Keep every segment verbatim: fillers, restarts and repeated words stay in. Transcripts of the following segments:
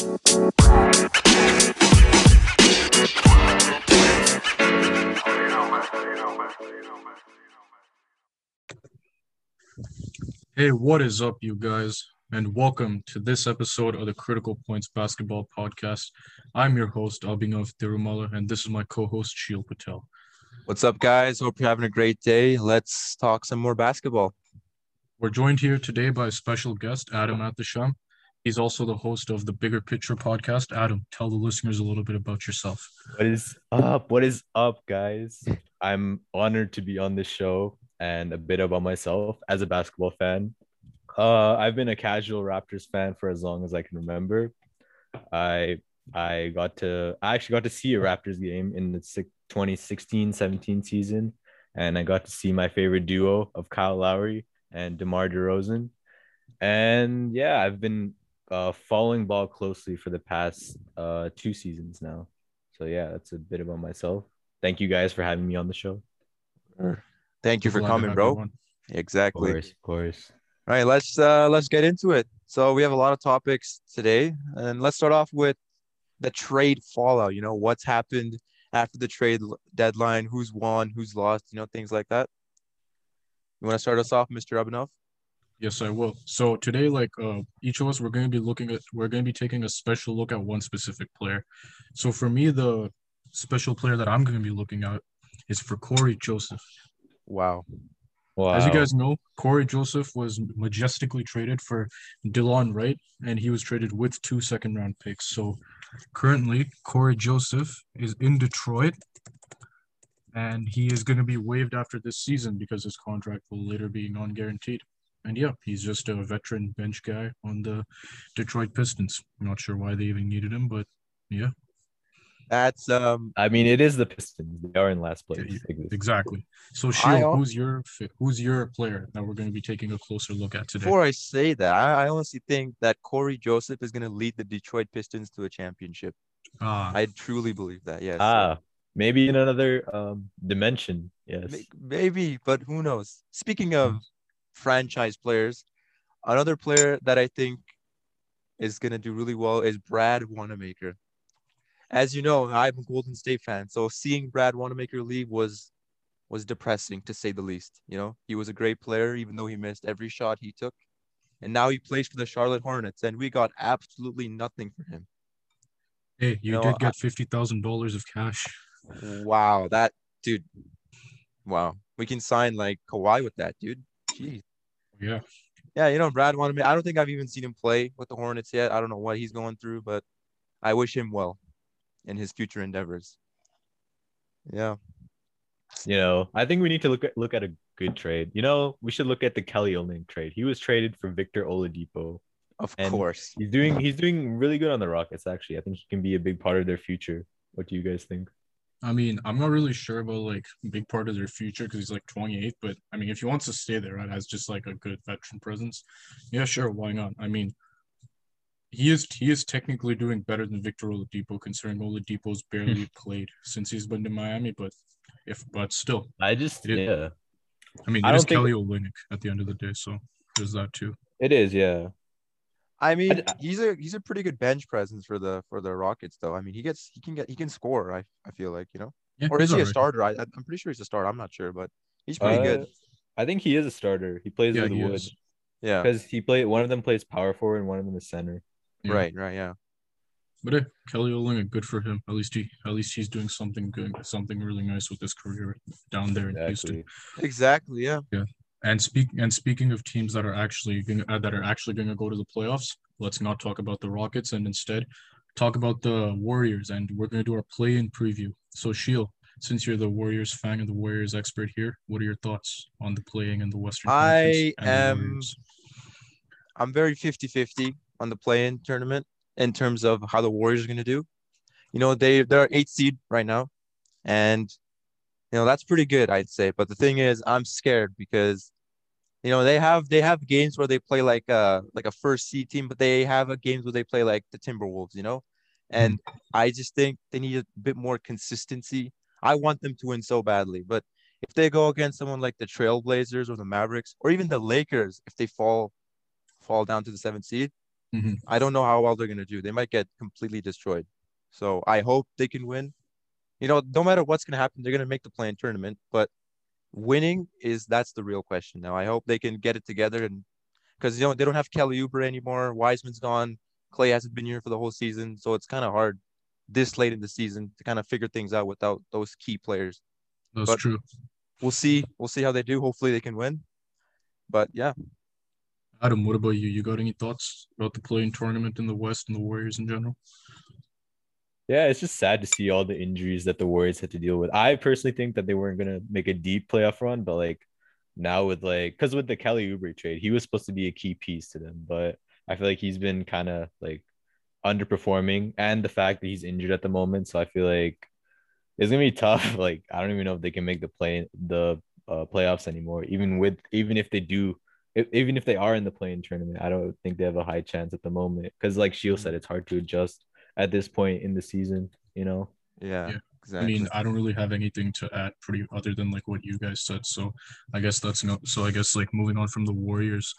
Hey, what is up, you guys, and welcome to this episode of the Critical Points Basketball Podcast. I'm your host, Abhinav Thirumala, and this is my co-host, Shiel Patel. What's up, guys? Hope you're having a great day. Let's talk some more basketball. We're joined here today by a special guest, Adam Atisham. He's also the host of the Bigger Picture podcast. Adam, tell the listeners a little bit about yourself. What is up? What is up, guys? I'm honored to be on this show, and a bit about myself as a basketball fan. Uh, I've been a casual Raptors fan for as long as I can remember. I I got to I actually got to see a Raptors game in the twenty sixteen seventeen season, and I got to see my favorite duo of Kyle Lowry and DeMar DeRozan. And yeah, I've been Uh, following ball closely for the past uh, two seasons now. So yeah, that's a bit about myself. Thank you guys for having me on the show. Thank you for coming, bro. Exactly. Of course, of course. All right, let's uh, let's get into it. So we have a lot of topics today, and let's start off with the trade fallout. You know, what's happened after the trade deadline? Who's won? Who's lost? You know, things like that. You want to start us off, Mister Abhinav? Yes, I will. So today, like uh, each of us, we're going to be looking at, we're going to be taking a special look at one specific player. So for me, the special player that I'm going to be looking at is for Corey Joseph. Wow. Wow. As you guys know, Corey Joseph was majestically traded for DeLon Wright, and he was traded with two second round picks. So currently, Corey Joseph is in Detroit, and he is going to be waived after this season because his contract will later be non-guaranteed. And yeah, he's just a veteran bench guy on the Detroit Pistons. I'm not sure why they even needed him, but yeah. That's um. I mean, it is the Pistons. They are in last place. Yeah, exactly. So, Shiel, who's your who's your player that we're going to be taking a closer look at today? Before I say that, I, I honestly think that Corey Joseph is going to lead the Detroit Pistons to a championship. Ah. I truly believe that. Yes. Ah. Maybe in another um dimension. Yes. Maybe, but who knows? Speaking of franchise players, another player that I think is going to do really well is Brad Wanamaker. As you know, I'm a Golden State fan, so seeing Brad Wanamaker leave was was depressing, to say the least. You know, he was a great player, even though he missed every shot he took, and now he plays for the Charlotte Hornets, and we got absolutely nothing for him. Hey, you, you know, did get fifty thousand dollars of cash. Wow, that dude. Wow, we can sign like Kawhi with that, dude. Jeez. Yeah. Yeah, you know, Brad Wanamaker, I don't think I've even seen him play with the Hornets yet. I don't know what he's going through, but I wish him well in his future endeavors. Yeah. You know, I think we need to look at look at a good trade. You know, we should look at the Kelly Olynyk trade. He was traded for Victor Oladipo. Of course. He's doing he's doing really good on the Rockets, actually. I think he can be a big part of their future. What do you guys think? I mean, I'm not really sure about, like, a big part of their future because he's, like, twenty-eight. But, I mean, if he wants to stay there and has just, like, a good veteran presence, yeah, sure, why not? I mean, he is he is technically doing better than Victor Oladipo, considering Oladipo's barely played since he's been to Miami. But if but still. I just, it, yeah. I mean, it I is Kelly think... Olynyk at the end of the day, so there's that too. It is, yeah. I mean, he's a he's a pretty good bench presence for the for the Rockets, though. I mean, he gets he can get he can score. I I feel like, you know, yeah, or is he a starter? I I'm pretty sure he's a starter. I'm not sure, but he's pretty uh, good. I think he is a starter. He plays yeah, with the wood. Is. Yeah, because he played one of them plays power forward and one of them is center. Yeah. Right, right, yeah. But uh, Kelly Olynyk, good for him. At least he at least he's doing something good, something really nice with his career down there exactly. in Houston. Exactly. Yeah. Yeah. And speak and speaking of teams that are actually gonna, uh, that are actually going to go to the playoffs, let's not talk about the Rockets and instead talk about the Warriors. And we're going to do our play-in preview. So, Shiel, since you're the Warriors fan and the Warriors expert here, what are your thoughts on the play-in in the Western Conference? I am. I'm very fifty-fifty on the play-in tournament in terms of how the Warriors are going to do. You know, they they're eight seed right now, and you know, that's pretty good, I'd say. But the thing is, I'm scared because, you know, they have they have games where they play like a, like a first seed team, but they have a games where they play like the Timberwolves, you know? And I just think they need a bit more consistency. I want them to win so badly. But if they go against someone like the Trailblazers or the Mavericks or even the Lakers, if they fall fall down to the seventh seed, Mm-hmm. I don't know how well they're going to do. They might get completely destroyed. So I hope they can win. You know, no matter what's going to happen, they're going to make the play-in tournament. But winning is that's the real question now. I hope they can get it together, and because you know they don't have Kelly Oubre anymore. Wiseman's gone. Clay hasn't been here for the whole season, so it's kind of hard this late in the season to kind of figure things out without those key players. That's but true. We'll see. We'll see how they do. Hopefully they can win. But yeah. Adam, what about you? You got any thoughts about the play-in tournament in the West and the Warriors in general? Yeah, it's just sad to see all the injuries that the Warriors had to deal with. I personally think that they weren't going to make a deep playoff run, but like now with like, because with the Kelly Oubre trade, he was supposed to be a key piece to them, but I feel like he's been kind of like underperforming, and the fact that he's injured at the moment. So I feel like it's going to be tough. Like, I don't even know if they can make the play, the uh, playoffs anymore, even with, even if they do. Even if they are in the play-in tournament, I don't think they have a high chance at the moment. Because like Shiel said, it's hard to adjust at this point in the season, you know? Yeah, yeah, exactly. I mean, I don't really have anything to add pretty other than like what you guys said. So I guess that's no. So I guess like moving on from the Warriors,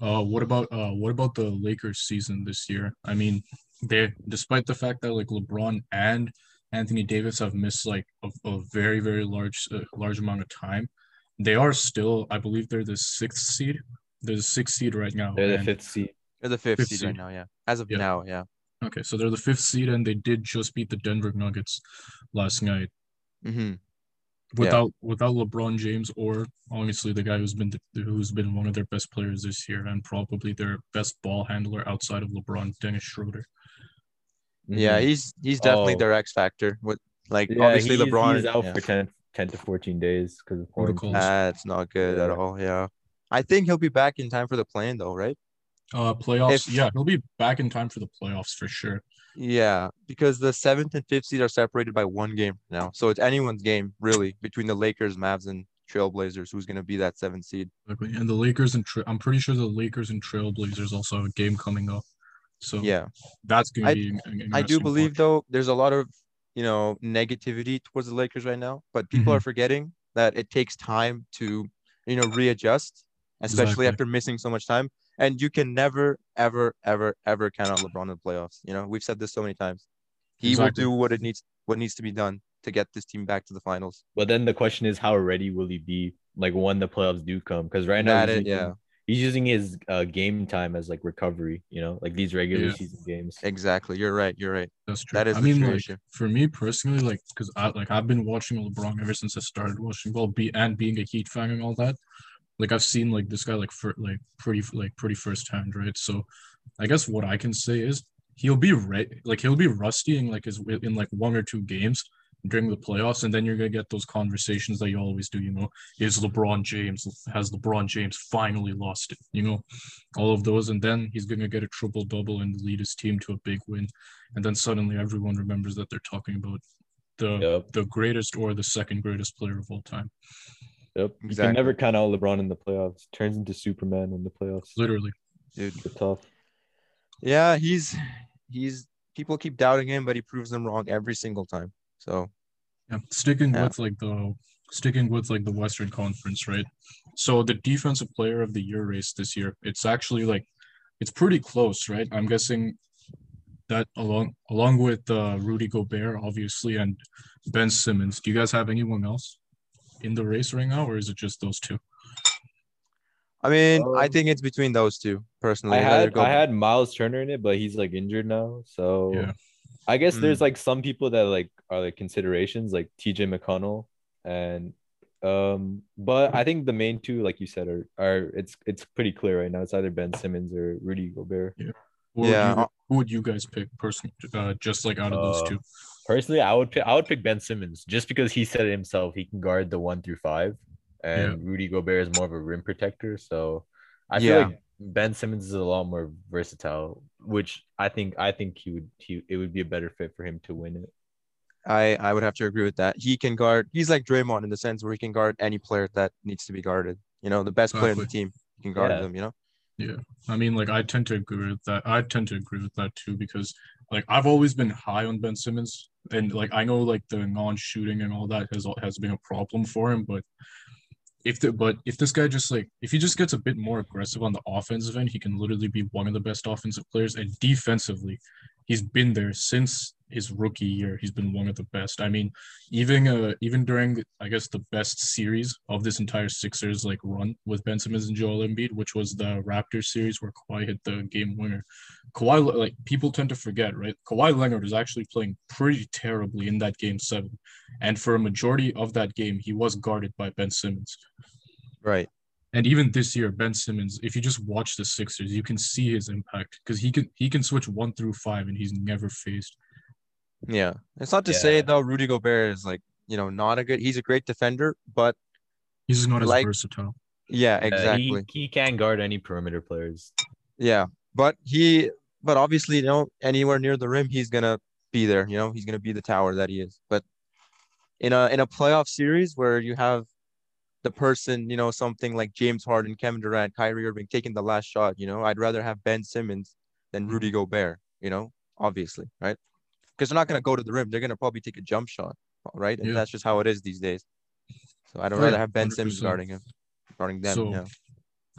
uh, what about uh, what about the Lakers season this year? I mean, they despite the fact that like LeBron and Anthony Davis have missed like a, a very, very large, uh, large amount of time, they are still, I believe they're the sixth seed. They're the sixth seed right now. They're the fifth seed. They're the fifth, fifth seed, seed right now, yeah. As of yeah. now, yeah. Okay, so they're the fifth seed, and they did just beat the Denver Nuggets last night. Mm-hmm. Without yeah. without LeBron James or, obviously, the guy who's been the, who's been one of their best players this year and probably their best ball handler outside of LeBron, Dennis Schroeder. Yeah, mm-hmm. he's he's definitely oh. their X factor. With like yeah, obviously he's, LeBron he's out yeah. for ten. ten to fourteen days because of protocols. That's not good yeah. at all. Yeah. I think he'll be back in time for the play-in though, right? Uh, playoffs. If, yeah, he'll be back in time for the playoffs for sure. Yeah, because the seventh and fifth seed are separated by one game now. So it's anyone's game really between the Lakers, Mavs, and Trailblazers who's going to be that seventh seed. Exactly. And the Lakers and tra- I'm pretty sure the Lakers and Trailblazers also have a game coming up. So yeah, that's going to be interesting. I do believe watch. though there's a lot of you know, negativity towards the Lakers right now, but people mm-hmm. are forgetting that it takes time to, you know, readjust, especially exactly. after missing so much time. And you can never, ever, ever, ever count on LeBron in the playoffs. You know, we've said this so many times. He exactly. will do what it needs, what needs to be done to get this team back to the finals. But then the question is, how ready will he be, like when the playoffs do come? Because right now, he's, it, using, yeah. he's using his uh, game time as like recovery. You know, like these regular yeah. season games. Exactly, you're right. You're right. That's true. That is I mean, like, for me personally, like, because I like I've been watching LeBron ever since I started watching well, be and being a Heat fan and all that. Like I've seen like this guy like for like pretty like pretty firsthand, right? So, I guess what I can say is he'll be re- like he'll be rusty in like his in like one or two games during the playoffs, and then you're gonna get those conversations that you always do. You know, is LeBron James has LeBron James finally lost it? You know, all of those, and then he's gonna get a triple double and lead his team to a big win. And then suddenly everyone remembers that they're talking about the yep. the greatest or the second greatest player of all time. Yep, exactly. You can never count out LeBron in the playoffs. Turns into Superman in the playoffs. Literally, dude, it's tough. Yeah, he's he's people keep doubting him, but he proves them wrong every single time. So, yeah, sticking yeah. with like the sticking with like the Western Conference, right? So the defensive player of the year race this year, it's actually like it's pretty close, right? I'm guessing that along along with uh, Rudy Gobert, obviously, and Ben Simmons. Do you guys have anyone else in the race right now, or is it just those two? I mean, um, I think it's between those two personally. I had I had Miles Turner in it, but he's like injured now, so. Yeah. I guess mm. there's like some people that like are like considerations, like T J McConnell, and um. But I think the main two, like you said, are are it's it's pretty clear right now. It's either Ben Simmons or Rudy Gobert. Yeah. Or yeah. You, who would you guys pick personally? Uh, just like out of uh, those two. Personally, I would pick I would pick Ben Simmons just because he said it himself. He can guard the one through five, and yeah. Rudy Gobert is more of a rim protector. So I yeah. feel like Ben Simmons is a lot more versatile, which I think I think he would he it would be a better fit for him to win it. I, I would have to agree with that. He can guard. He's like Draymond in the sense where he can guard any player that needs to be guarded. You know, the best player in the team he can guard yeah. them. You know. Yeah, I mean, like I tend to agree with that. I tend to agree with that too because like I've always been high on Ben Simmons, and like I know like the non-shooting and all that has has been a problem for him, but if the, but if this guy just like, if he just gets a bit more aggressive on the offensive end, he can literally be one of the best offensive players. And defensively, he's been there since his rookie year. He's been one of the best. I mean, even uh, even during, I guess, the best series of this entire Sixers like run with Ben Simmons and Joel Embiid, which was the Raptors series where Kawhi hit the game winner. Kawhi, like people tend to forget, right? Kawhi Leonard was actually playing pretty terribly in that game seven. And for a majority of that game, he was guarded by Ben Simmons. Right. And even this year, Ben Simmons, if you just watch the Sixers, you can see his impact because he can he can switch one through five and he's never phased. Yeah. It's not to yeah. say, though, Rudy Gobert is, like, you know, not a good – he's a great defender, but – he's just not like, as versatile. Yeah, exactly. Uh, he, he can guard any perimeter players. Yeah. But he – but obviously, you know, anywhere near the rim, he's going to be there. You know, he's going to be the tower that he is. But in a in a playoff series where you have the person, you know, something like James Harden, Kevin Durant, Kyrie Irving taking the last shot, you know, I'd rather have Ben Simmons than Rudy Gobert, you know, obviously, right? Because they're not going to go to the rim. They're going to probably take a jump shot, right? And yeah. that's just how it is these days. So I'd rather have Ben one hundred percent Simmons guarding him, guarding them. So, yeah.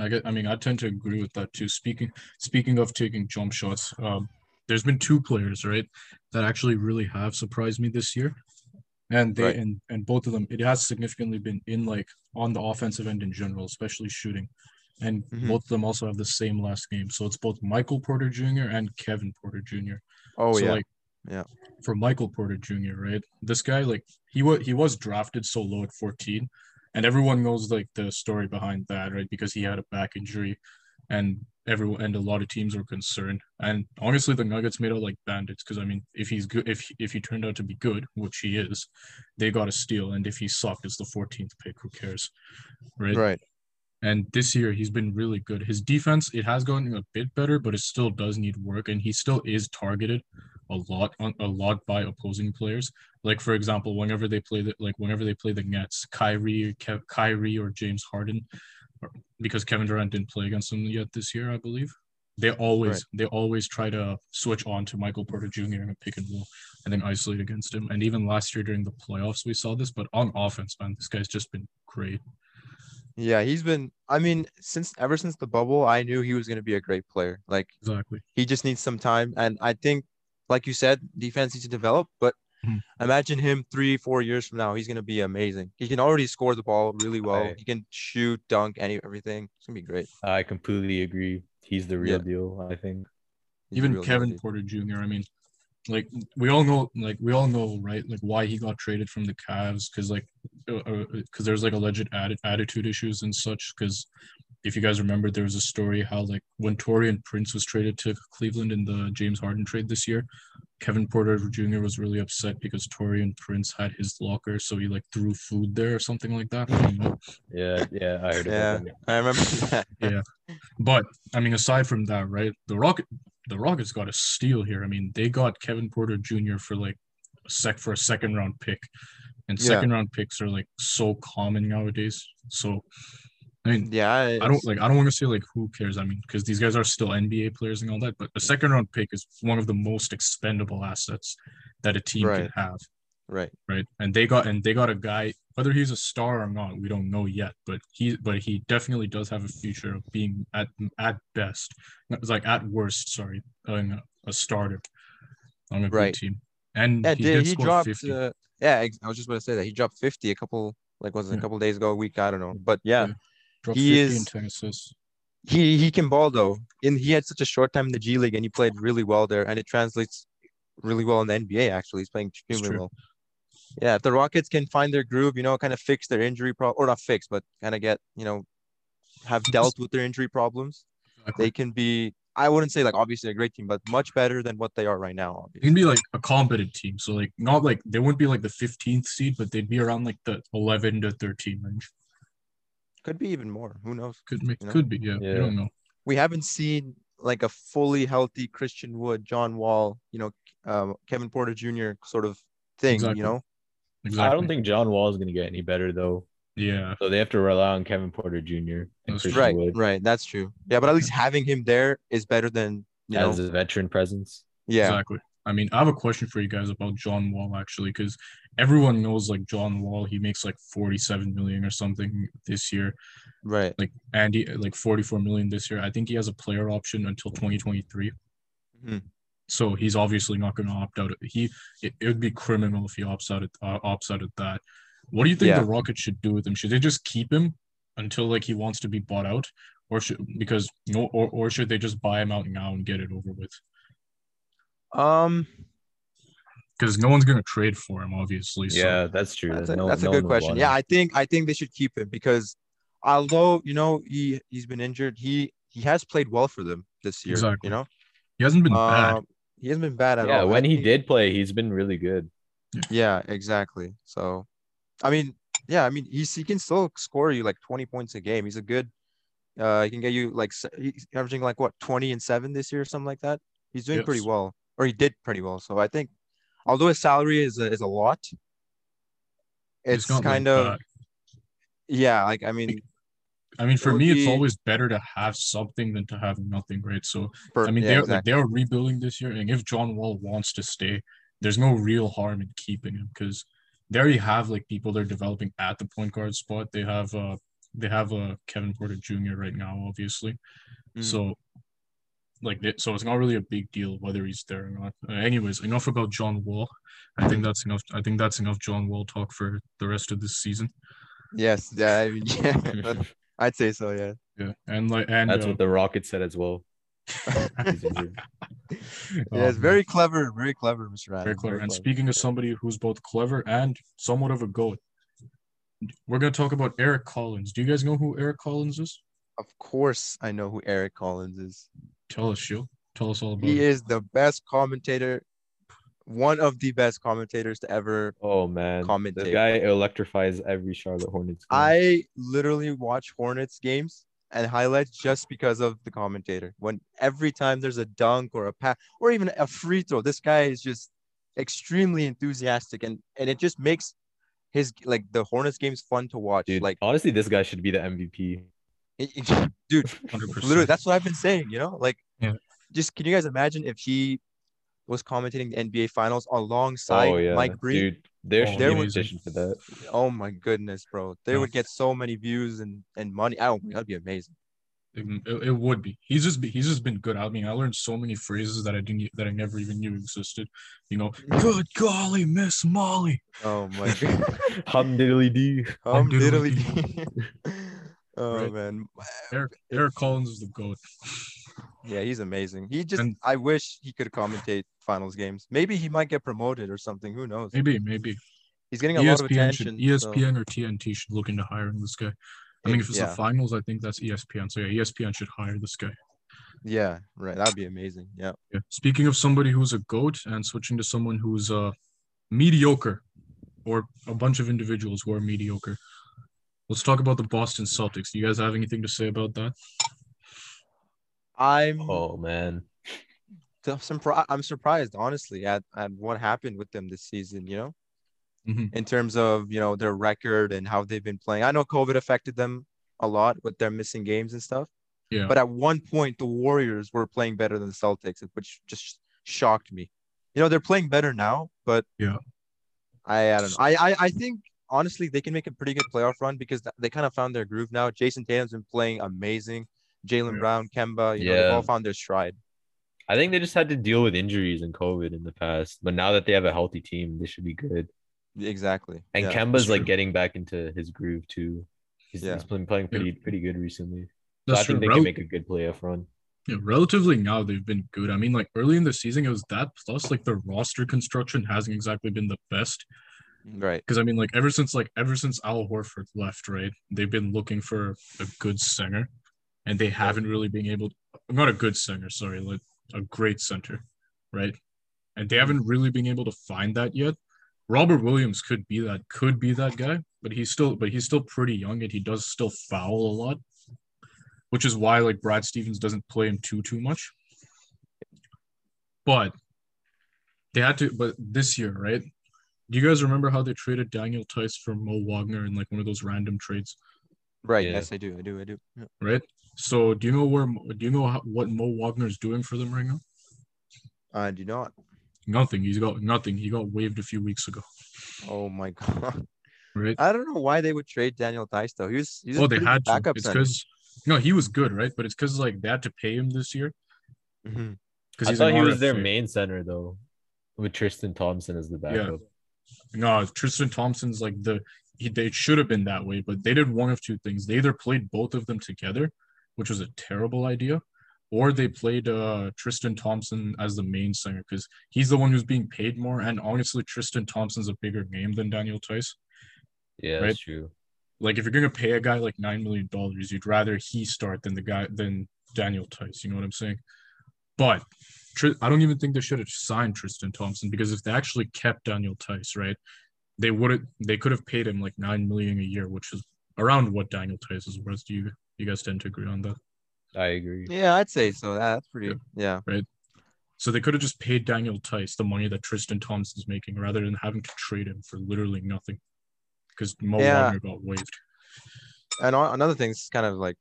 I get, I mean, I tend to agree with that too. Speaking speaking of taking jump shots, um, there's been two players, right, that actually really have surprised me this year. And they right. and, and both of them, it has significantly been in, like, on the offensive end in general, especially shooting. And mm-hmm. both of them also have the same last game. So it's both Michael Porter Junior and Kevin Porter Junior Oh, so, yeah. Like, Yeah, for Michael Porter Junior, right? This guy, like, he was he was drafted so low at fourteen, and everyone knows like the story behind that, right? Because he had a back injury, and everyone and a lot of teams were concerned. And honestly, the Nuggets made out like bandits because I mean, if he's good, if if he turned out to be good, which he is, they got a steal. And if he sucked, it's the fourteenth pick. Who cares, right? Right. And this year, he's been really good. His defense, it has gotten a bit better, but it still does need work. And he still is targeted a lot on, a lot by opposing players. Like, for example, whenever they play the, like whenever they play the Nets, Kyrie, Ke- Kyrie or James Harden, or, because Kevin Durant didn't play against them yet this year, I believe, they always right. they always try to switch on to Michael Porter Junior in a pick and roll and then isolate against him. And even last year during the playoffs, we saw this. But on offense, man, this guy's just been great. Yeah, he's been, I mean, since ever since the bubble, I knew he was going to be a great player. Like, exactly. He just needs some time. And I think, like you said, defense needs to develop. But mm-hmm. imagine him three, four years from now, he's going to be amazing. He can already score the ball really well. Right. He can shoot, dunk, any, everything. It's going to be great. I completely agree. He's the real yeah. deal, I think. He's Even Kevin deal. Porter Junior, I mean, like, we all know, like, we all know, right, like, why he got traded from the Cavs, because, like, because there's, like, alleged atti- attitude issues and such, because if you guys remember, there was a story how, like, when Taurean Prince was traded to Cleveland in the James Harden trade this year, Kevin Porter Junior was really upset because Taurean Prince had his locker, so he, like, threw food there or something like that. I don't know. Yeah, yeah, I heard yeah, about that. I remember that. Yeah, but, I mean, aside from that, right, the Rocket... The Rockets got a steal here. I mean, they got Kevin Porter Junior for like a sec for a second round pick, and yeah. second round picks are like so common nowadays. So, I mean, yeah, I don't like. I don't want to say like who cares. I mean, because these guys are still N B A players and all that. But a second round pick is one of the most expendable assets that a team right. can have. Right. Right. And they got and they got a guy. Whether he's a star or not, we don't know yet. But he, but he definitely does have a future of being at at best, like at worst, sorry, a, a starter on a right. good team. And yeah, he, did, did he dropped. fifty. Uh, yeah, I was just about to say that he dropped fifty a couple, like was it, yeah. a couple days ago, a week, I don't know. But yeah, yeah. Dropped he fifty is. And ten assists. He he can ball though, and he had such a short time in the G League, and he played really well there, and it translates really well in the N B A. Actually, he's playing extremely well. Yeah, if the Rockets can find their groove, you know, kind of fix their injury problem, or not fix, but kind of get, you know, have dealt with their injury problems, exactly. they can be, I wouldn't say like obviously a great team, but much better than what they are right now. Obviously. They can be like a competent team. So like not like, they wouldn't be like the fifteenth seed, but they'd be around like the eleven to thirteen range. Could be even more. Who knows? Could be, you know? could be yeah. yeah. We don't know. We haven't seen like a fully healthy Christian Wood, John Wall, you know, um, Kevin Porter Junior sort of thing, exactly. you know? Exactly. I don't think John Wall is going to get any better, though. Yeah. So they have to rely on Kevin Porter Junior and Christian right, Wood. Right. That's true. Yeah, but at least having him there is better than, you As know. As a veteran presence. Yeah. Exactly. I mean, I have a question for you guys about John Wall, actually, because everyone knows, like, John Wall, he makes, like, forty-seven million dollars or something this year. Right. Like, Andy, like, forty-four million dollars this year. I think he has a player option until twenty twenty-three. Mm-hmm. So he's obviously not going to opt out. He it, it would be criminal if he opts out at, uh, opts out at that. What do you think yeah. the Rockets should do with him? Should they just keep him until, like, he wants to be bought out? Or should, because, you know, or, or should they just buy him out now and get it over with? Um, because no one's gonna trade for him, obviously. So. Yeah, that's true. That's a, no, that's no a good question. Yeah, I think I think they should keep him because, although you know he he's been injured, he he has played well for them this year. Exactly. You know, he hasn't been uh, bad. He hasn't been bad at yeah, all. Yeah, when he did play, he's been really good. Yeah, yeah exactly. So, I mean, yeah, I mean, he's, he can still score you like twenty points a game. He's a good. Uh, he can get you like he's averaging like what twenty and seven this year or something like that. He's doing yes. pretty well. Or he did pretty well. So I think, although his salary is a, is a lot, it's, it's kind of, bad. yeah, like, I mean. I mean, for it me, be... it's always better to have something than to have nothing, right? So, for, I mean, yeah, they're exactly. they're rebuilding this year. And if John Wall wants to stay, there's no real harm in keeping him because they already have, like, people they're developing at the point guard spot. They have uh, they have uh, Kevin Porter Junior right now, obviously. Mm. So. Like so, it's not really a big deal whether he's there or not. Uh, anyways, enough about John Wall. I think that's enough. I think that's enough John Wall talk for the rest of this season. Yes, yeah, I mean, yeah. I'd say so. Yeah, yeah, and like, and that's uh, what the Rockets said as well. yeah, it's very clever, very clever, Mister Adam. Very clever. And speaking of somebody who's both clever and somewhat of a goat, we're gonna talk about Eric Collins. Do you guys know who Eric Collins is? Of course, I know who Eric Collins is. Tell us, Shiel. Tell us all about it. He is the best commentator, one of the best commentators to ever Oh, man. Commentate. The guy electrifies every Charlotte Hornets game. I literally watch Hornets games and highlights just because of the commentator. When every time there's a dunk or a pass or even a free throw, this guy is just extremely enthusiastic. And, and it just makes his, like, the Hornets games fun to watch. Dude, like, honestly, this guy should be the M V P. Dude, one hundred percent. Literally, that's what I've been saying, you know? Like, yeah. just can you guys imagine if he was commentating the N B A Finals alongside oh, yeah. Mike Breen? Dude, there oh, should be an audition for that. Oh, my goodness, bro. They yeah. would get so many views and, and money. I don't, that'd be amazing. It, it would be. He's just be, he's just been good. I mean, I learned so many phrases that I didn't that I never even knew existed. You know, good golly, Miss Molly. Oh, my God. Hum diddly dee. Hum diddly dee. Oh, right. man. Eric, Eric Collins is the GOAT. Yeah, he's amazing. He just, and, I wish he could commentate finals games. Maybe he might get promoted or something. Who knows? Maybe, maybe. He's getting a E S P N lot of attention. Should, E S P N so. Or T N T should look into hiring this guy. I mean, if it's yeah. the finals, I think that's E S P N. So, yeah, E S P N should hire this guy. Yeah, right. That'd be amazing. Yeah. yeah. Speaking of somebody who's a GOAT and switching to someone who's uh, mediocre or a bunch of individuals who are mediocre. Let's talk about the Boston Celtics. Do you guys have anything to say about that? I'm oh man, surprised. I'm surprised, honestly, at, at what happened with them this season. You know, mm-hmm. in terms of you know their record and how they've been playing. I know COVID affected them a lot with their missing games and stuff. Yeah. But at one point, the Warriors were playing better than the Celtics, which just shocked me. You know, they're playing better now, but yeah, I, I don't know. I I, I think. Honestly, they can make a pretty good playoff run because they kind of found their groove now. Jason Tatum's been playing amazing. Jaylen yeah. Brown, Kemba, you know, yeah. they've all found their stride. I think they just had to deal with injuries and COVID in the past. But now that they have a healthy team, they should be good. Exactly. And yeah, Kemba's like getting back into his groove too. He's, yeah. he's been playing pretty yeah. pretty good recently. So that's I think true. they Rel- can make a good playoff run. Yeah, relatively now they've been good. I mean, like early in the season, it was that plus like their roster construction hasn't exactly been the best. Right, because I mean, like ever since like ever since Al Horford left, right, they've been looking for a good center, and they haven't really been able. To, not a good center, sorry, like a great center, right? And they haven't really been able to find that yet. Robert Williams could be that, could be that guy, but he's still, but he's still pretty young, and he does still foul a lot, which is why like Brad Stevens doesn't play him too too much. But they had to, but this year, right? Do you guys remember how they traded Daniel Theis for Mo Wagner in like one of those random trades? Right. Yeah. Yes, I do. I do. I do. Yeah. Right. So, do you know where? Do you know how, what Mo Wagner is doing for them right now? I do not. nothing. He's got nothing. He got waived a few weeks ago. Oh my god! Right. I don't know why they would trade Daniel Theis though. He was. He's oh, they had to. It's because no, he was good, right? But it's because like they had to pay him this year. Mm-hmm. I thought he was their main center though, with Tristan Thompson as the backup. Yeah. No, Tristan Thompson's like the. He, they should have been that way, but they did one of two things. They either played both of them together, which was a terrible idea, or they played uh, Tristan Thompson as the main singer because he's the one who's being paid more. And honestly, Tristan Thompson's a bigger name than Daniel Theis. Yeah, right? That's true. Like if you're gonna pay a guy like nine million dollars, you'd rather he start than the guy than Daniel Theis. You know what I'm saying? But Tr- I don't even think they should have signed Tristan Thompson because if they actually kept Daniel Theis, right? They wouldn't. They could have paid him like nine million a year, which is around what Daniel Theis is worth. Do you you guys tend to agree on that? I agree. Yeah, I'd say so. That's pretty. Yeah. yeah. Right. So they could have just paid Daniel Theis the money that Tristan Thompson's making, rather than having to trade him for literally nothing, because Mo yeah. Wagner got waived. And another thing is kind of like,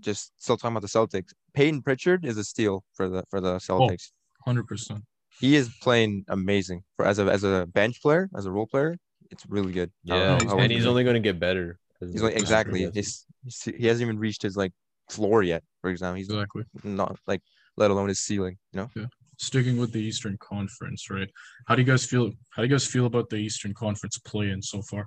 just still talking about the Celtics. Peyton Pritchard is a steal for the for the Celtics. one hundred percent He is playing amazing for as a as a bench player, as a role player. It's really good. Yeah, um, and he's only going to get better. He's like exactly. He's, he hasn't even reached his like floor yet. For example, he's exactly not like let alone his ceiling. You know. Yeah. Sticking with the Eastern Conference, right? How do you guys feel? How do you guys feel about the Eastern Conference play-in so far?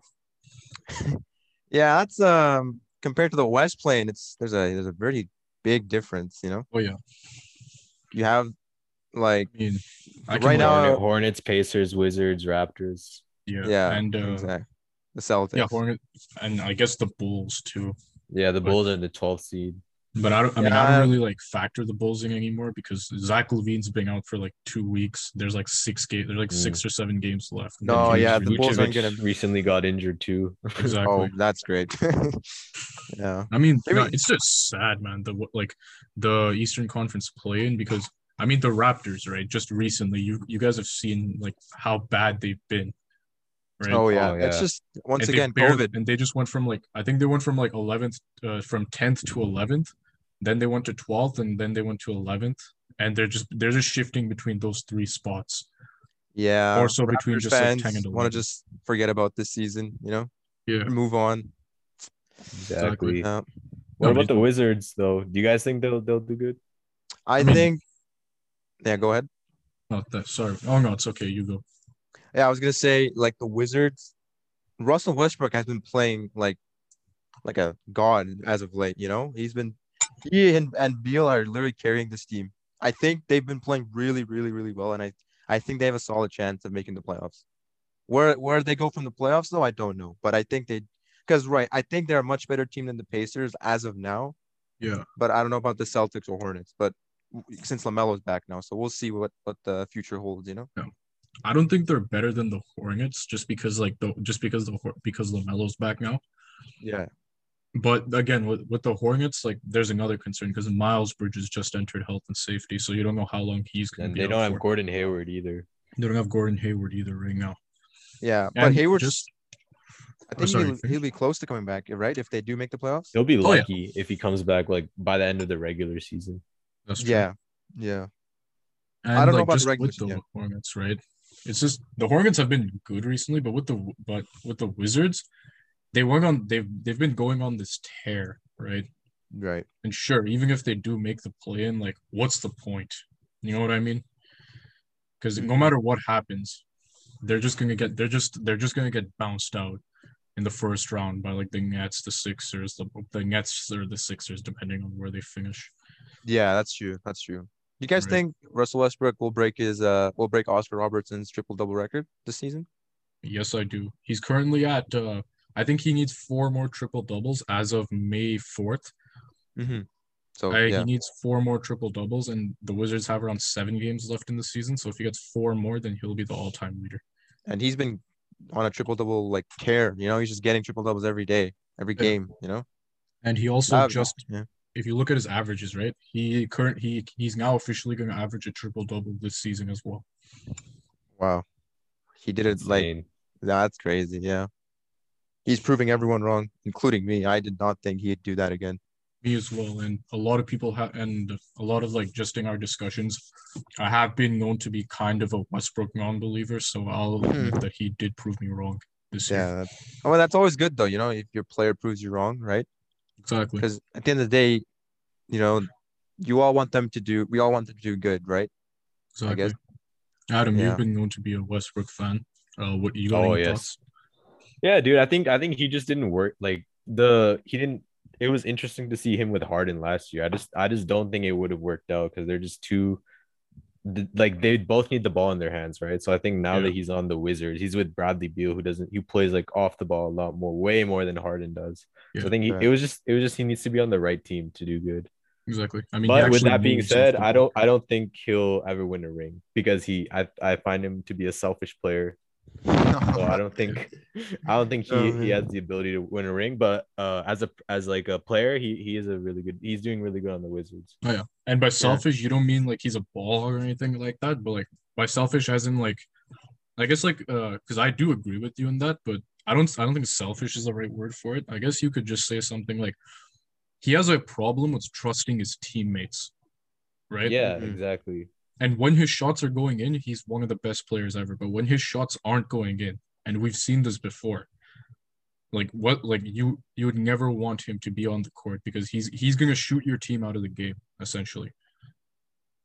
yeah, that's um compared to the West play-in, it's there's a there's a very big difference. You know. Oh yeah. You have. Like I mean, I right now, Hornets, Pacers, Wizards, Raptors. Yeah, yeah, and uh, exactly. the Celtics. Yeah, Hornets, and I guess the Bulls too. Yeah, the but, Bulls are the twelfth seed. But I don't. I yeah. mean, I don't really like factor the Bulls in anymore because Zach Levine's been out for like two weeks. There's like six games. There's like mm. six or seven games left. No, yeah, the Bulls aren't gonna recently got injured too. Exactly. Oh, that's great. yeah. I mean, Maybe... no, it's just sad, man. The like the Eastern Conference play-in because. I mean, the Raptors, right? Just recently, you you guys have seen, like, how bad they've been, right? Oh, yeah. Oh, yeah. It's just, once and again, barely, COVID. And they just went from, like, I think they went from, like, eleventh, uh, from tenth to eleventh. Then they went to twelfth, and then they went to eleventh. And they're just, they're just shifting between those three spots. Yeah. Or so Raptors between just, like, ten and eleven. Want to just forget about this season, you know? Yeah. Move on. Exactly. Uh, what about the Wizards, though? Do you guys think they'll they'll do good? I, I mean, think... Yeah, go ahead. Not that. Sorry. Oh, no, it's okay. You go. Yeah, I was going to say, like, the Wizards, Russell Westbrook has been playing, like, like a god as of late, you know? He's been – he and, and Beal are literally carrying this team. I think they've been playing really, really, really well, and I I think they have a solid chance of making the playoffs. Where where they go from the playoffs, though, I don't know. But I think they – because, right, I think they're a much better team than the Pacers as of now. Yeah. But I don't know about the Celtics or Hornets, but – since LaMelo's back now, so we'll see what, what the future holds, you know. Yeah. I don't think they're better than the Hornets just because like the just because the because LaMelo's back now. Yeah. But again, with, with the Hornets, like there's another concern because Miles Bridges just entered health and safety, so you don't know how long he's going to be. And they don't have for. Gordon Hayward either. They don't have Gordon Hayward either right now. Yeah, and but Hayward just. I think oh, he'll, he'll be close to coming back, right? If they do make the playoffs, he'll be lucky oh, yeah. if he comes back like by the end of the regular season. That's true. Yeah, yeah. And I don't like, know about just the with the yeah. Hornets, right? It's just the Hornets have been good recently, but with the but with the Wizards, they went on. They've they've been going on this tear, right? Right. And sure, even if they do make the play-in, like, what's the point? You know what I mean? Because no matter what happens, they're just gonna get they're just they're just gonna get bounced out in the first round by like the Nets, the Sixers, the the Nets or the Sixers, depending on where they finish. Yeah, that's true. That's true. You guys right. think Russell Westbrook will break his uh will break Oscar Robertson's triple double record this season? Yes, I do. He's currently at uh I think he needs four more triple doubles as of May fourth. Mm-hmm. So uh, yeah. he needs four more triple doubles, and the Wizards have around seven games left in the season. So if he gets four more, then he'll be the all time leader. And he's been on a triple double like tear. You know, he's just getting triple doubles every day, every yeah. game. You know, and he also uh, just. Yeah. If you look at his averages, right? He current he he's now officially going to average a triple double this season as well. Wow, he did it like that's crazy. Yeah, he's proving everyone wrong, including me. I did not think he'd do that again. me as well, and a lot of people have, and a lot of like just in our discussions, I have been known to be kind of a Westbrook non-believer, so I'll admit hmm. that he did prove me wrong this yeah, year. That, oh, well, that's always good though, you know, if your player proves you wrong, right? Exactly. Because at the end of the day, you know, you all want them to do, we all want them to do good, right? Exactly. I guess. Adam, yeah. you've been known to be a Westbrook fan. Uh, what you got? Oh yes. Thoughts? Yeah, dude. I think I think he just didn't work. Like the he didn't. It was interesting to see him with Harden last year. I just I just don't think it would have worked out because they're just too. Like they both need the ball in their hands, right? So I think now yeah. that he's on the Wizards, he's with Bradley Beal, who doesn't. He plays like off the ball a lot more, way more than Harden does. Yeah, so I think he, right. it was just it was just he needs to be on the right team to do good. Exactly. I mean, but with that being said, I don't I don't think he'll ever win a ring because he I, I find him to be a selfish player. So I don't think I don't think he, oh, he has the ability to win a ring. But uh, as a as like a player, he he is a really good. He's doing really good on the Wizards. Oh yeah. And by selfish, yeah. you don't mean like he's a baller or anything like that. But like by selfish, as in like, I guess like because uh, I do agree with you on that. But I don't I don't think selfish is the right word for it. I guess you could just say something like, he has a problem with trusting his teammates, right? Yeah, exactly. And when his shots are going in, he's one of the best players ever. But when his shots aren't going in, and we've seen this before, like what, like you, you would never want him to be on the court because he's he's gonna shoot your team out of the game, essentially.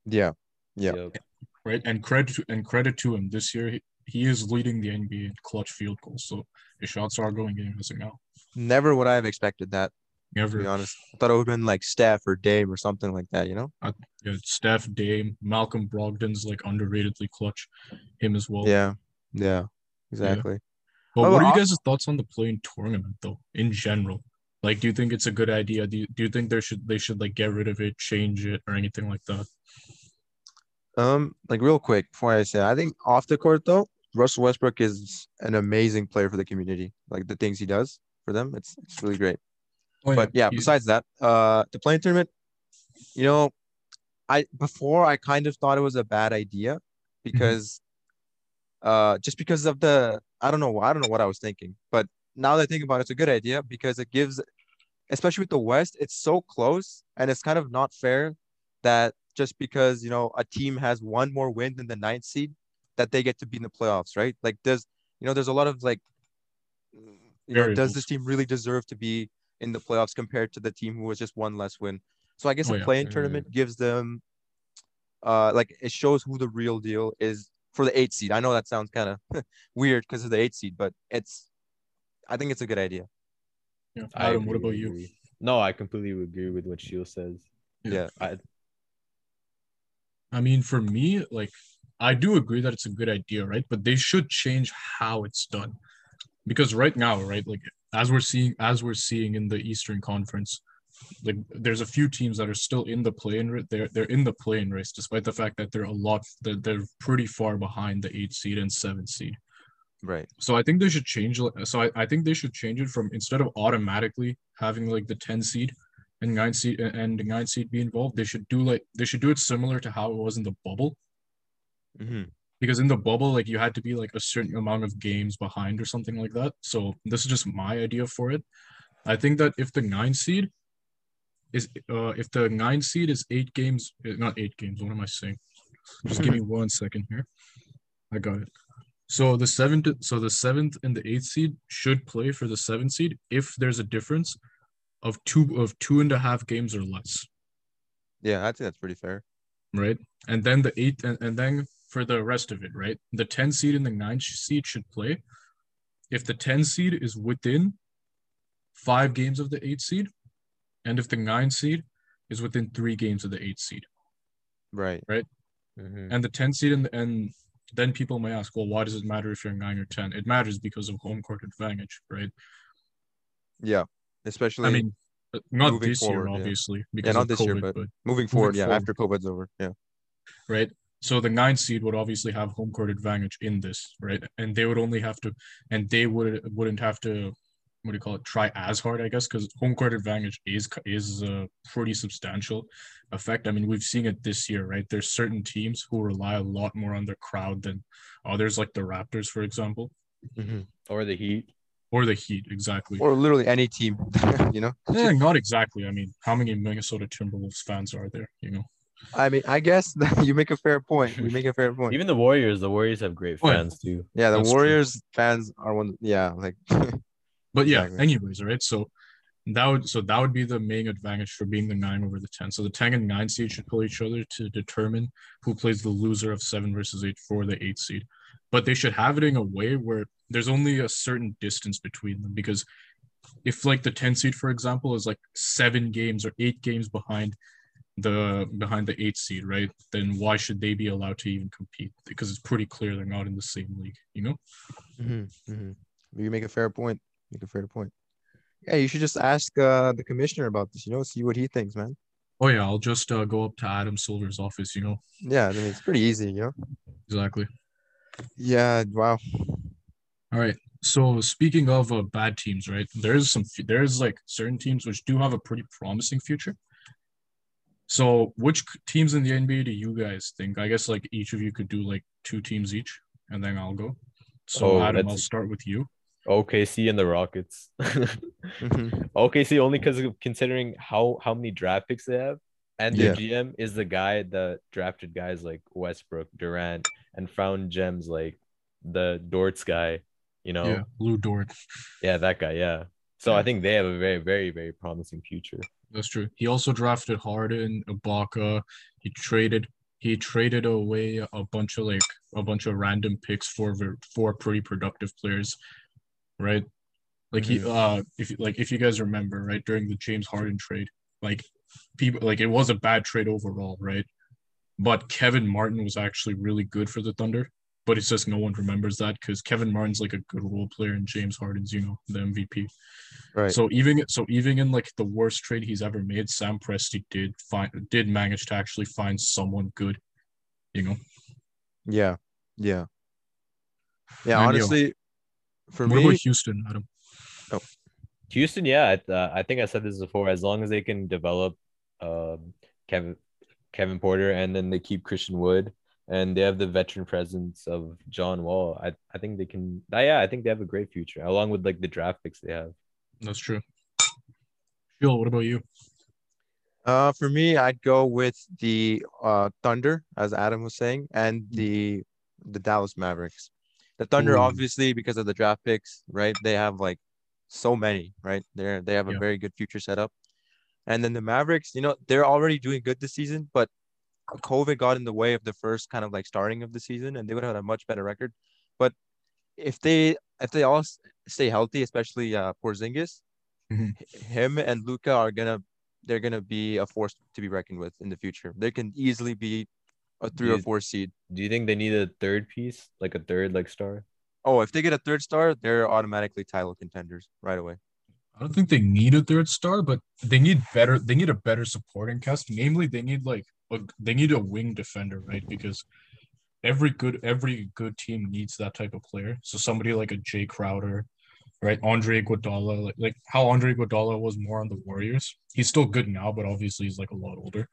Yeah, yeah, yep. right. And credit to, and credit to him this year, he, he is leading the N B A in clutch field goals. So his shots are going in as of now. Never would I have expected that. Never. To be honest, I thought it would have been like Steph or Dame or something like that, you know? Uh, yeah, Steph, Dame, Malcolm Brogdon's like underratedly clutch, him as well. Yeah, yeah, exactly. Yeah. But well, what are you guys' thoughts on the play-in tournament though, in general? Like, do you think it's a good idea? Do you, do you think there should they should like get rid of it, change it, or anything like that? Um, like real quick before I say, I think off the court though, Russell Westbrook is an amazing player for the community. Like the things he does for them, it's it's really great. Oh, but yeah, yeah besides that, uh, the play-in tournament, you know, I before I kind of thought it was a bad idea because, mm-hmm. uh, just because of the I don't know I don't know what I was thinking, but now that I think about it, it's a good idea because it gives, especially with the West, it's so close and it's kind of not fair that just because you know a team has one more win than the ninth seed that they get to be in the playoffs, right? Like there's you know there's a lot of like, you know, does this team really deserve to be in the playoffs compared to the team who was just one less win? So I guess oh, the yeah. play-in yeah, tournament yeah. gives them, uh, like it shows who the real deal is for the eight seed. I know that sounds kind of weird because of the eight seed, but it's, I think it's a good idea. Yeah. Adam, what about you? No, I completely agree with what Shiel says. Yeah. I, I mean, for me, like, I do agree that it's a good idea, right? But they should change how it's done because right now, right, like, As we're seeing, as we're seeing in the Eastern Conference, like there's a few teams that are still in the play-in. They're they're in the play-in race, despite the fact that they're a lot. They're, they're pretty far behind the eight seed and seven seed. Right. So I think they should change. So I, I think they should change it from instead of automatically having like the ten seed and nine seed and the nine seed be involved. They should do like they should do it similar to how it was in the bubble. Mm-hmm. Because in the bubble, like you had to be like a certain amount of games behind or something like that. So this is just my idea for it. I think that if the nine seed is, uh, if the nine seed is eight games, not eight games. What am I saying? Just give me one second here. I got it. So the seventh, so the seventh and the eighth seed should play for the seventh seed if there's a difference of two of two and a half games or less. Yeah, I think that's pretty fair. Right, and then the eighth, and, and then. For the rest of it, right? The ten seed and the nine seed should play. If the ten seed is within five games of the eight seed, and if the nine seed is within three games of the eight seed. Right. Right? Mm-hmm. And the ten seed, and, and then people may ask, well, why does it matter if you're nine or ten? It matters because of home court advantage, right? Yeah. Especially. I mean, not this forward, year, obviously. Yeah, because yeah not of this COVID, year, but, but moving forward, moving yeah, forward. After COVID's over. Yeah. Right. So the nine seed would obviously have home court advantage in this, right? And they would only have to, and they would wouldn't have to, what do you call it? Try as hard, I guess, because home court advantage is is a pretty substantial effect. I mean, we've seen it this year, right? There's certain teams who rely a lot more on their crowd than others, like the Raptors, for example, mm-hmm. or the Heat. Or the Heat, exactly. Or literally any team, you know? Yeah, not exactly. I mean, how many Minnesota Timberwolves fans are there, you know? I mean, I guess you make a fair point. You make a fair point. Even the Warriors, the Warriors have great fans oh, yeah. too. Yeah, the That's Warriors true. fans are one. Yeah, like. But yeah, exactly. anyways, right? So that would so that would be the main advantage for being the nine over the ten. So the ten and nine seed should play each other to determine who plays the loser of seven versus eight for the eight seed. But they should have it in a way where there's only a certain distance between them, because if like the ten seed, for example, is like seven games or eight games behind. the behind the eight seed, right? Then why should they be allowed to even compete? Because it's pretty clear they're not in the same league, you know? Mm-hmm, mm-hmm. You make a fair point. Make a fair point. Yeah, you should just ask uh, the commissioner about this, you know, see what he thinks, man. Oh, yeah, I'll just uh, go up to Adam Silver's office, you know? Yeah, I mean, it's pretty easy, you know? Exactly. Yeah, wow. All right. So speaking of uh, bad teams, right? There's some, there's like certain teams which do have a pretty promising future. So which teams in the N B A do you guys think? I guess like each of you could do like two teams each, and then I'll go. So oh, Adam, I'll start with you. O K C and the Rockets. mm-hmm. O K C only because of considering how, how many draft picks they have, and their yeah. G M is the guy that drafted guys like Westbrook, Durant, and found gems like the Dortz guy, you know? Yeah, Lou Dort. Yeah, that guy, yeah. So yeah. I think they have a very, very, very promising future. That's true. He also drafted Harden, Ibaka. He traded he traded away a bunch of like a bunch of random picks for for pretty productive players, right? Like he uh if like if you guys remember, right, during the James Harden trade, like people like it was a bad trade overall, right? But Kevin Martin was actually really good for the Thunder, but it's just no one remembers that because Kevin Martin's like a good role player and James Harden's, you know, the M V P. Right. So even so, even in like the worst trade he's ever made, Sam Presti did find did manage to actually find someone good, you know. Yeah, yeah, yeah. And honestly, yo, for what me, about Houston, Adam? Oh, Houston. Yeah, uh, I think I said this before. As long as they can develop um, Kevin Kevin Porter, and then they keep Christian Wood. And they have the veteran presence of John Wall. I, I think they can – yeah, I think they have a great future, along with, like, the draft picks they have. That's true. Shiel, what about you? Uh, for me, I'd go with the uh, Thunder, as Adam was saying, and the the Dallas Mavericks. The Thunder, Ooh. obviously, because of the draft picks, right? They have, like, so many, right? They're, they have a yeah. very good future set up. And then the Mavericks, you know, they're already doing good this season, but – COVID got in the way of the first kind of like starting of the season, and they would have had a much better record. But if they if they all stay healthy, especially uh, Porzingis, mm-hmm. him and Luka are gonna they're gonna be a force to be reckoned with in the future. They can easily be a three you, or four seed. Do you think they need a third piece, like a third like star? Oh, if they get a third star, they're automatically title contenders right away. I don't think they need a third star, but they need better. They need a better supporting cast. Namely, they need like. They need a wing defender, right? Because every good every good team needs that type of player. So somebody like a Jay Crowder, right? Andre Iguodala, like, like how Andre Iguodala was more on the Warriors. He's still good now, but obviously he's like a lot older.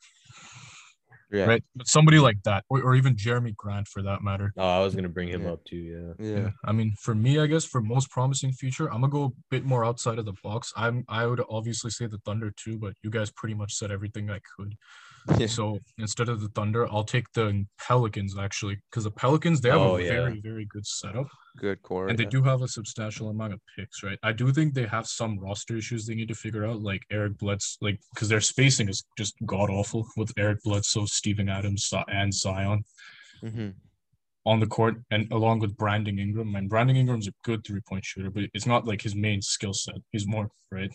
Yeah. Right? But somebody like that, or, or even Jeremy Grant for that matter. Oh, I was going to bring him yeah. up too, yeah. yeah. Yeah. I mean, for me, I guess, for most promising future, I'm going to go a bit more outside of the box. I'm, I would obviously say the Thunder too, but you guys pretty much said everything I could. Yeah. So instead of the Thunder, I'll take the Pelicans actually, because the Pelicans, they have oh, a yeah. very, very good setup. Good core. And they yeah. do have a substantial amount of picks, right? I do think they have some roster issues they need to figure out, like Eric Bledsoe, like because their spacing is just god-awful with Eric Bledsoe, Steven Adams, and Zion mm-hmm. on the court, and along with Brandon Ingram. And Brandon Ingram's a good three-point shooter, but it's not like his main skill set. He's more, right?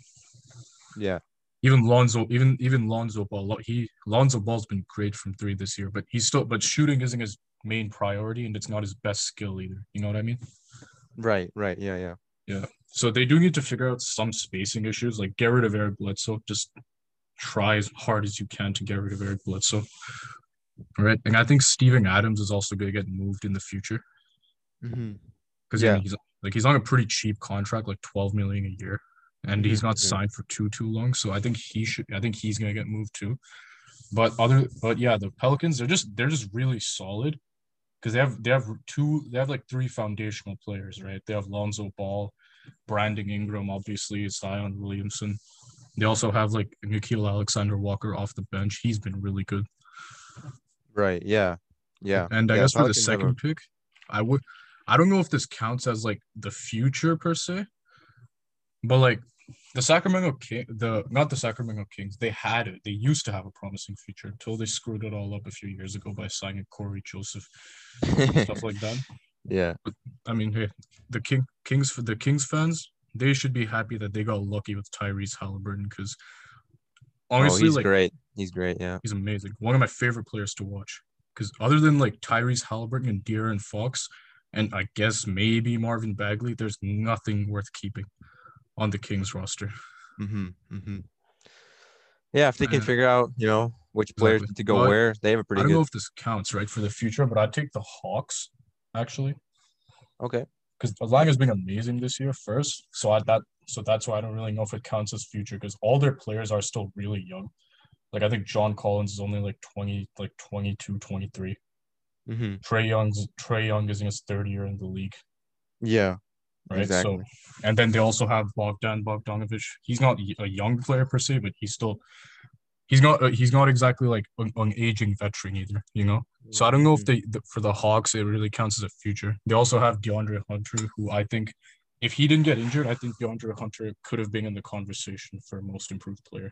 Yeah. Even Lonzo, even even Lonzo Ball, he Lonzo Ball's been great from three this year, but he's still but shooting isn't his main priority, and it's not his best skill either. You know what I mean? Right, right, yeah, yeah, yeah. So they do need to figure out some spacing issues, like get rid of Eric Bledsoe. Just try as hard as you can to get rid of Eric Bledsoe. All right, and I think Steven Adams is also going to get moved in the future because mm-hmm. yeah, I mean, he's like he's on a pretty cheap contract, like twelve million a year. And he's not signed for too, too long. So I think he should, I think he's going to get moved too. But other, but yeah, the Pelicans, they're just, they're just really solid because they have, they have two, they have like three foundational players, right? They have Lonzo Ball, Brandon Ingram, obviously, Zion Williamson. They also have, like, Nickeil Alexander-Walker off the bench. He's been really good. Right, yeah, yeah. And I yeah, guess for the second never... pick, I would – I don't know if this counts as, like, the future per se, but, like, the Sacramento King, the not the Sacramento Kings, they had it. They used to have a promising future until they screwed it all up a few years ago by signing Corey Joseph and stuff like that. Yeah. But, I mean, hey, the King, Kings for the Kings fans, they should be happy that they got lucky with Tyrese Halliburton because honestly, oh, he's like, great. He's great. Yeah. He's amazing. One of my favorite players to watch because other than like Tyrese Halliburton and De'Aaron Fox, and I guess maybe Marvin Bagley, there's nothing worth keeping on the Kings roster. Mm-hmm, mm-hmm. Yeah, if they can uh, figure out, you know, which players exactly. to go but where, they have a pretty good... I don't good... know if this counts, right, for the future, but I'd take the Hawks, actually. Okay. Because Alagia's been amazing this year first, so I, that so that's why I don't really know if it counts as future, because all their players are still really young. Like, I think John Collins is only, like, twenty, like twenty-two, twenty-three. Mm-hmm. Trae Young's, Trae Young is in his third year in the league. Yeah. Right, exactly. So, and then they also have Bogdan Bogdanović. He's not a young player per se, but he's still he's not he's not exactly like an, an aging veteran either, you know. So I don't know if they for the Hawks it really counts as a future. They also have DeAndre Hunter, who I think if he didn't get injured, I think DeAndre Hunter could have been in the conversation for most improved player.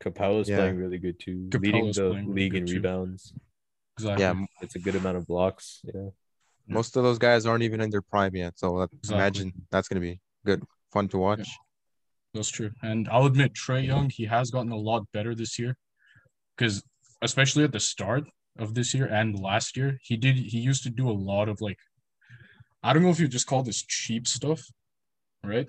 Capella's yeah. playing really good too, Capella's leading the league really in rebounds. Too. Exactly. Yeah, it's a good amount of blocks. Yeah. Most of those guys aren't even in their prime yet, so that, exactly. imagine that's going to be good, fun to watch. Yeah. That's true. And I'll admit, Trae Young, he has gotten a lot better this year because especially at the start of this year and last year, he did he used to do a lot of, like, I don't know if you just call this cheap stuff, right?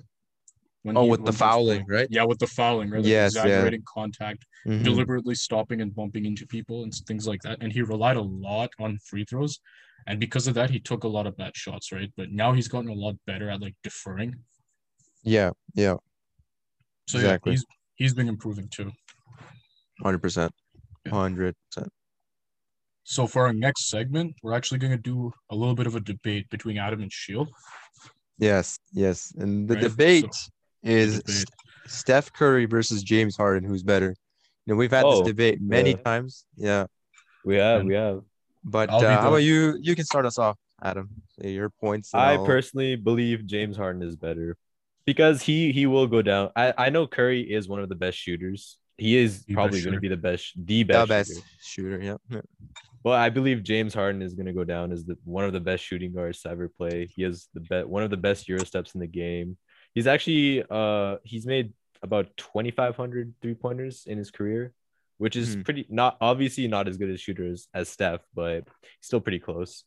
When oh, he, with the fouling, playing. right? Yeah, with the fouling, right? Like yes, exaggerating yeah. contact, mm-hmm. deliberately stopping and bumping into people and things like that. And he relied a lot on free throws. And because of that, he took a lot of bad shots, right? But now he's gotten a lot better at, like, deferring. Yeah, yeah. So, exactly. yeah, he's, he's been improving, too. one hundred percent. one hundred percent. So, for our next segment, we're actually going to do a little bit of a debate between Adam and Shiel. Yes, yes. And the right? debate so, is the debate. Steph Curry versus James Harden, who's better. You know, we've had oh, this debate many yeah. times. Yeah. We have, and, we have. But uh, how about you? You can start us off, Adam. Your points. I I'll... personally believe James Harden is better because he he will go down. I, I know Curry is one of the best shooters. He is the probably going to be the best, the best, the best shooter. shooter. Yeah. Well, I believe James Harden is going to go down as the one of the best shooting guards to ever play. He has the be- one of the best Euro steps in the game. He's actually uh he's made about twenty-five hundred three pointers in his career, which is mm-hmm. pretty not obviously not as good as shooters as Steph, but still pretty close.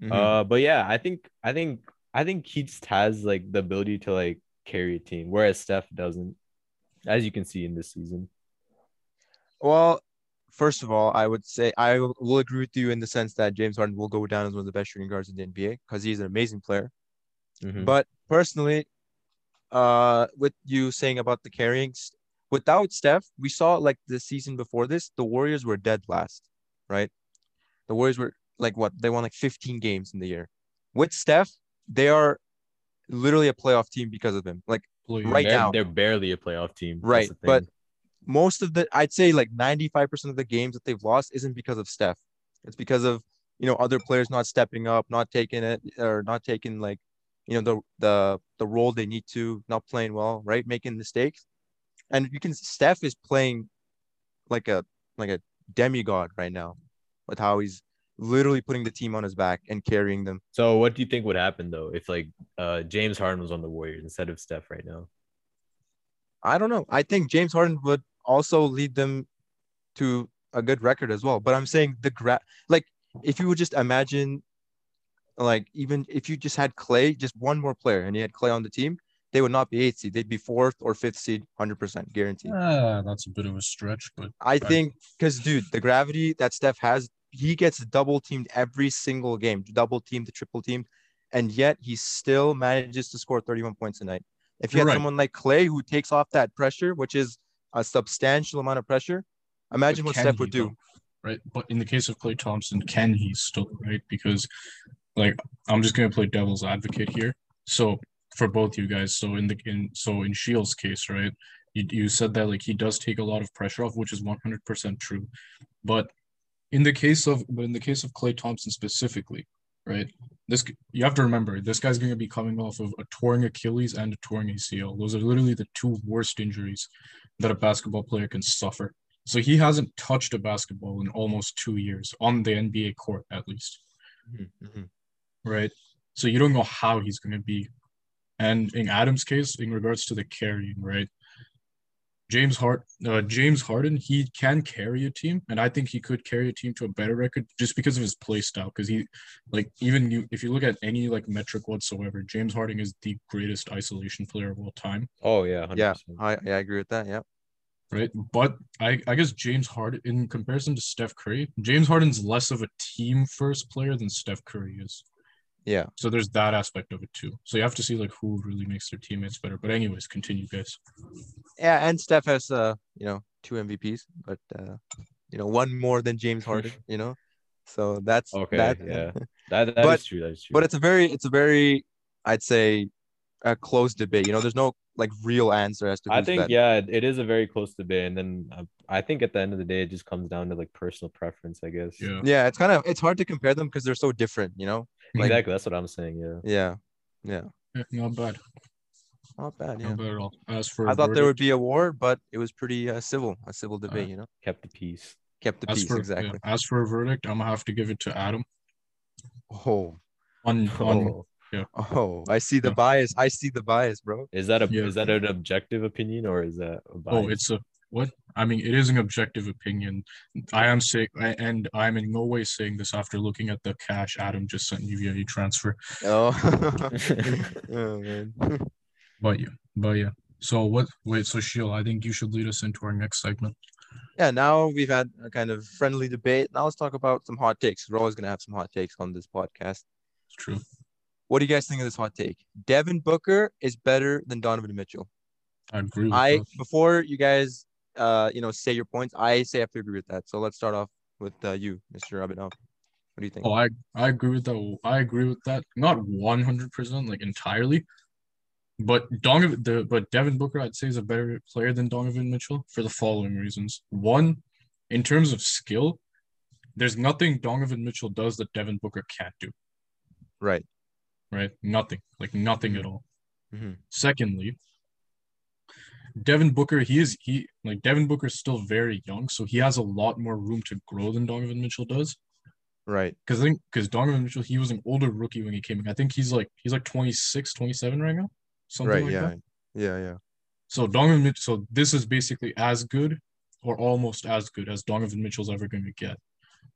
Mm-hmm. Uh, but yeah, I think I think I think he just has like the ability to like carry a team, whereas Steph doesn't, as you can see in this season. Well, first of all, I would say I will agree with you in the sense that James Harden will go down as one of the best shooting guards in the N B A because he's an amazing player. Mm-hmm. But personally, uh, with you saying about the carrying. Without Steph, we saw like the season before this, the Warriors were dead last, right? The Warriors were like what? They won like fifteen games in the year. With Steph, they are literally a playoff team because of him. Like right they're, now. They're barely a playoff team. Right. But most of the, I'd say like ninety-five percent of the games that they've lost isn't because of Steph. It's because of, you know, other players not stepping up, not taking it or not taking like, you know, the the the role they need to, not playing well, right? Making mistakes. And you can Steph is playing like a like a demigod right now with how he's literally putting the team on his back and carrying them. So what do you think would happen though if like uh, James Harden was on the Warriors instead of Steph right now? I don't know. I think James Harden would also lead them to a good record as well. But I'm saying the gra- like if you would just imagine like even if you just had Clay, just one more player and you had Clay on the team, they would not be eighth seed. They'd be fourth or fifth seed, one hundred percent guaranteed. Uh, that's a bit of a stretch, but I think because, dude, the gravity that Steph has, he gets double teamed every single game, double teamed, the triple teamed, and yet he still manages to score thirty-one points a night. If you You're had right. someone like Clay who takes off that pressure, which is a substantial amount of pressure, imagine what Steph would do. Though, right, but in the case of Klay Thompson, can he still, right? Because, like, I'm just going to play devil's advocate here. So for both you guys. So in the in so in Shiel's case, right, you you said that like he does take a lot of pressure off, which is one hundred percent true. But in the case of but in the case of Klay Thompson specifically, right, this you have to remember this guy's going to be coming off of a torn Achilles and a torn A C L. Those are literally the two worst injuries that a basketball player can suffer. So he hasn't touched a basketball in almost two years on the N B A court, at least. Mm-hmm. Right. So you don't know how he's going to be. And in Adam's case, in regards to the carrying, right? James Hard, uh, James Harden, he can carry a team, and I think he could carry a team to a better record just because of his play style. Because he, like, even you, if you look at any like metric whatsoever, James Harden is the greatest isolation player of all time. Oh yeah, one hundred percent. yeah, I yeah, I agree with that. Yeah. Right, but I, I guess James Harden, in comparison to Steph Curry, James Harden's less of a team-first player than Steph Curry is. Yeah. So there's that aspect of it too. So you have to see like who really makes their teammates better. But anyways, continue, guys. Yeah, and Steph has uh, you know, two M V Ps, but uh, you know, one more than James Harden. You know, so that's okay. That. Yeah, that that but, is true. That is true. But it's a very, it's a very, I'd say, a close debate. You know, there's no like real answer as to I think better. Yeah, it is a very close debate, and then uh, I think at the end of the day it just comes down to like personal preference, I guess. Yeah, yeah, it's kind of it's hard to compare them because they're so different, you know. Like, exactly, that's what I'm saying. Yeah, yeah, yeah. Not bad. Not bad. Yeah. Not bad at all. As for I thought verdict, there would be a war, but it was pretty uh, civil, a civil debate, uh, you know. Kept the peace. Kept the as peace. For, exactly. Yeah. As for a verdict, I'm gonna have to give it to Adam. Oh. On, on oh. Yeah. Oh, I see the yeah. bias. I see the bias, bro. Is that a yeah. is that an objective opinion or is that a bias? Oh, it's a what? I mean, it is an objective opinion. I am saying, and I'm in no way saying this after looking at the cash Adam just sent you via e-transfer. Oh. Oh man. But yeah, but yeah. So what? Wait, so Shiel, I think you should lead us into our next segment. Yeah, now we've had a kind of friendly debate. Now let's talk about some hot takes. We're always gonna have some hot takes on this podcast. It's true. What do you guys think of this hot take? Devin Booker is better than Donovan Mitchell. I agree with I, that. Before you guys, uh, you know, say your points, I say I have to agree with that. So let's start off with uh, you, Mister Rabinov. What do you think? Oh, I, I agree with that. I agree with that. Not one hundred percent, like entirely. But Donovan, the, but Devin Booker, I'd say, is a better player than Donovan Mitchell for the following reasons. One, in terms of skill, there's nothing Donovan Mitchell does that Devin Booker can't do. Right. Right? Nothing. Like, nothing at all. Mm-hmm. Secondly, Devin Booker, he is, he, like, Devin Booker is still very young, so he has a lot more room to grow than Donovan Mitchell does. Right. Because I think, because Donovan Mitchell, he was an older rookie when he came in. I think he's, like, he's, like, twenty-six, twenty-seven right now. Something right, like yeah. that. Yeah, yeah. So, Donovan Mitchell, so this is basically as good or almost as good as Donovan Mitchell's ever going to get.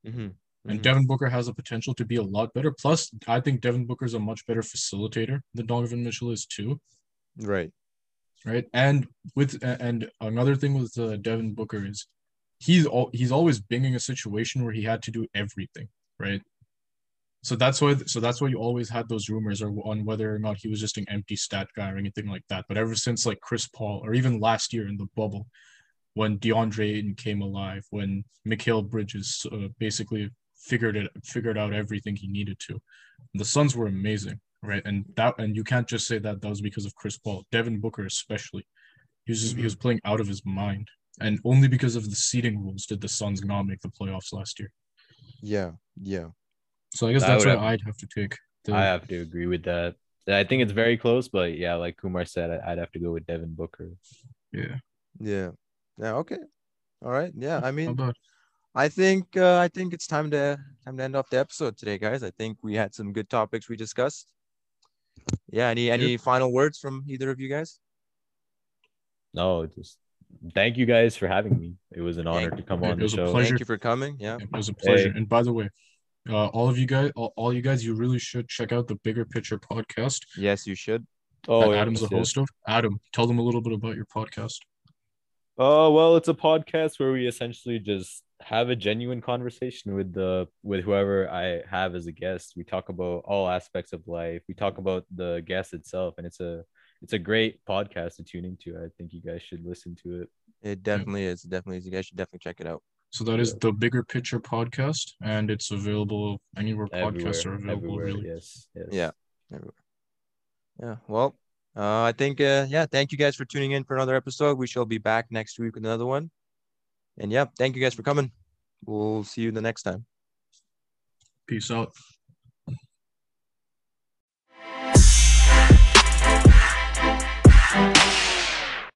Mm-hmm. And Devin Booker has the potential to be a lot better. Plus, I think Devin Booker is a much better facilitator than Donovan Mitchell is too. Right. Right. And with and another thing with uh, Devin Booker is he's all, he's always been in a situation where he had to do everything. Right. So that's why so that's why you always had those rumors or on whether or not he was just an empty stat guy or anything like that. But ever since like Chris Paul or even last year in the bubble, when DeAndre Ayton came alive, when Mikal Bridges uh, basically. figured it figured out everything he needed to. The Suns were amazing, right? And that and you can't just say that that was because of Chris Paul. Devin Booker especially. He was just, he was playing out of his mind. And only because of the seeding rules did the Suns not make the playoffs last year. Yeah, yeah. So I guess that's what I'd have to take. The... I have to agree with that. I think it's very close, but yeah, like Kumar said, I'd have to go with Devin Booker. Yeah. Yeah. Yeah, okay. All right. Yeah, I mean... I think uh, I think it's time to time to end off the episode today, guys. I think we had some good topics we discussed. Yeah, any any final words from either of you guys? No, just thank you guys for having me. It was an honor thank to come you. on it was the a show. Pleasure. Thank you for coming. Yeah, it was a pleasure. Hey. And by the way, uh, all of you guys, all, all you guys, you really should check out the Bigger Picture podcast. Yes, you should. Oh, yeah, Adam's the host of. Adam, tell them a little bit about your podcast. Oh, well, it's a podcast where we essentially just have a genuine conversation with the with whoever I have as a guest. We talk about all aspects of life. We talk about the guest itself, and it's a it's a great podcast to tune into. I think you guys should listen to it. It definitely yeah. is. It definitely is. You guys should definitely check it out. So that is the Bigger Picture podcast, and it's available anywhere everywhere, podcasts are available. Everywhere, really, yes, yes, yeah, everywhere. Yeah. Well, Uh, I think, uh, yeah, thank you guys for tuning in for another episode. We shall be back next week with another one. And yeah, thank you guys for coming. We'll see you the next time. Peace out.